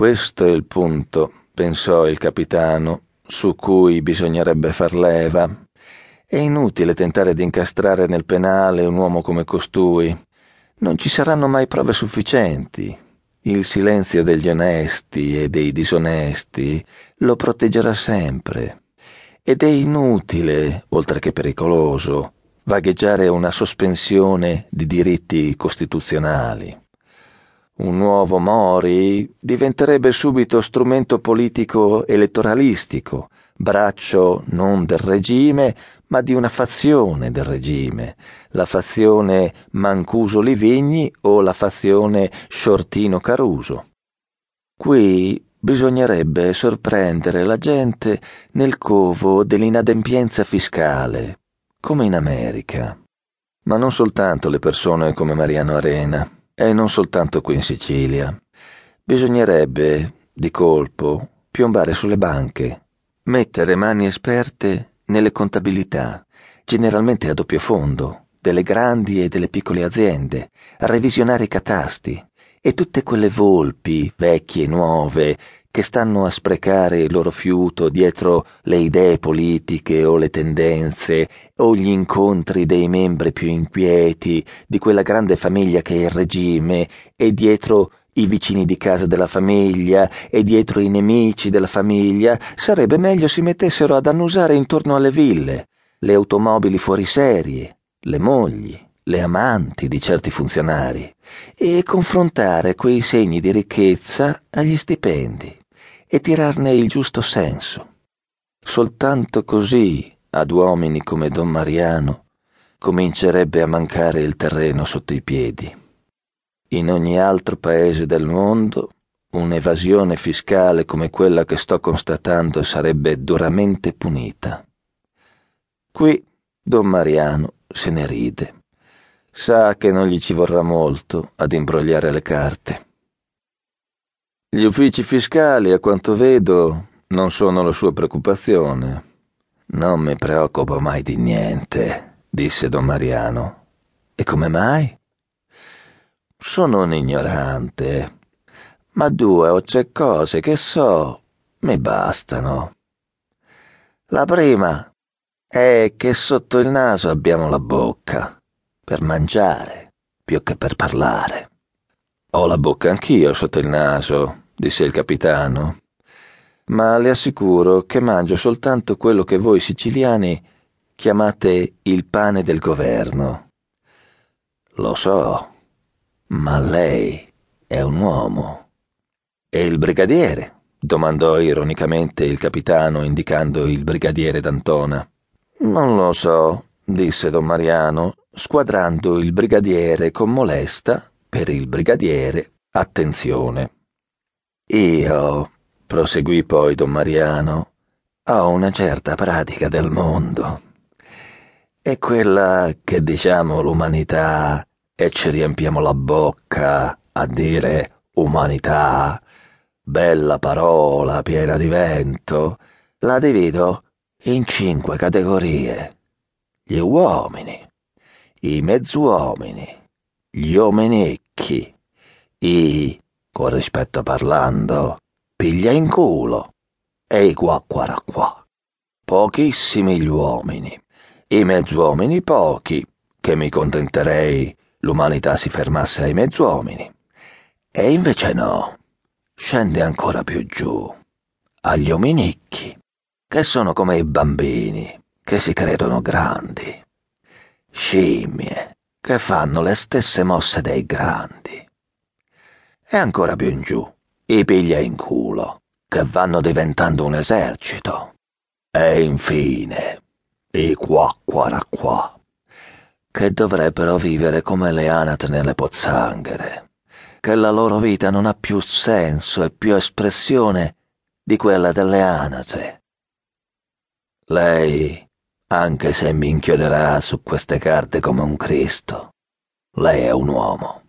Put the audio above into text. Questo è il punto, pensò il capitano, su cui bisognerebbe far leva. È inutile tentare di incastrare nel penale un uomo come costui. Non ci saranno mai prove sufficienti. Il silenzio degli onesti e dei disonesti lo proteggerà sempre. Ed è inutile, oltre che pericoloso, vagheggiare una sospensione di diritti costituzionali. Un nuovo Mori diventerebbe subito strumento politico elettoralistico, braccio non del regime, ma di una fazione del regime, la fazione Mancuso Livigni o la fazione Sciortino Caruso. Qui bisognerebbe sorprendere la gente nel covo dell'inadempienza fiscale, come in America. Ma non soltanto le persone come Mariano Arena. E non soltanto qui in Sicilia. Bisognerebbe, di colpo, piombare sulle banche, mettere mani esperte nelle contabilità, generalmente a doppio fondo, delle grandi e delle piccole aziende, revisionare i catasti e tutte quelle volpi, vecchie e nuove, che stanno a sprecare il loro fiuto dietro le idee politiche o le tendenze o gli incontri dei membri più inquieti di quella grande famiglia che è il regime, e dietro i vicini di casa della famiglia e dietro i nemici della famiglia. Sarebbe meglio si mettessero ad annusare intorno alle ville, le automobili fuoriserie, le mogli, le amanti di certi funzionari, e confrontare quei segni di ricchezza agli stipendi e tirarne il giusto senso. Soltanto così ad uomini come Don Mariano comincerebbe a mancare il terreno sotto i piedi. In ogni altro paese del mondo un'evasione fiscale come quella che sto constatando sarebbe duramente punita. Qui Don Mariano se ne ride. Sa che non gli ci vorrà molto ad imbrogliare le carte. Gli uffici fiscali, a quanto vedo, non sono la sua preoccupazione. Non mi preoccupo mai di niente, disse Don Mariano. E come mai? Sono un ignorante, ma due o tre cose che so mi bastano. La prima è che sotto il naso abbiamo la bocca. Per mangiare, più che per parlare. Ho la bocca anch'io sotto il naso, disse il capitano, ma le assicuro che mangio soltanto quello che voi siciliani chiamate il pane del governo. Lo so, ma lei è un uomo. E il brigadiere? Domandò ironicamente il capitano, indicando il brigadiere D'Antona. Non lo so, disse Don Mariano, squadrando il brigadiere con molesta per il brigadiere attenzione. Io, proseguì poi Don Mariano, ho una certa pratica del mondo. È quella che diciamo l'umanità e ci riempiamo la bocca a dire umanità, bella parola piena di vento. La divido in 5 categorie: gli uomini, i mezzuomini, gli omenicchi, i, con rispetto parlando, piglia in culo, e i quacquaraquà. Pochissimi gli uomini, i mezzuomini pochi, che mi contenterei l'umanità si fermasse ai mezzuomini. E invece no, scende ancora più giù, agli omenicchi, che sono come i bambini, che si credono grandi. Scimmie che fanno le stesse mosse dei grandi. E ancora più in giù, i piglia in culo, che vanno diventando un esercito. E infine, i quacquaraquà, che dovrebbero vivere come le anatre nelle pozzanghere, che la loro vita non ha più senso e più espressione di quella delle anatre. Lei, anche se mi inchioderà su queste carte come un Cristo, lei è un uomo.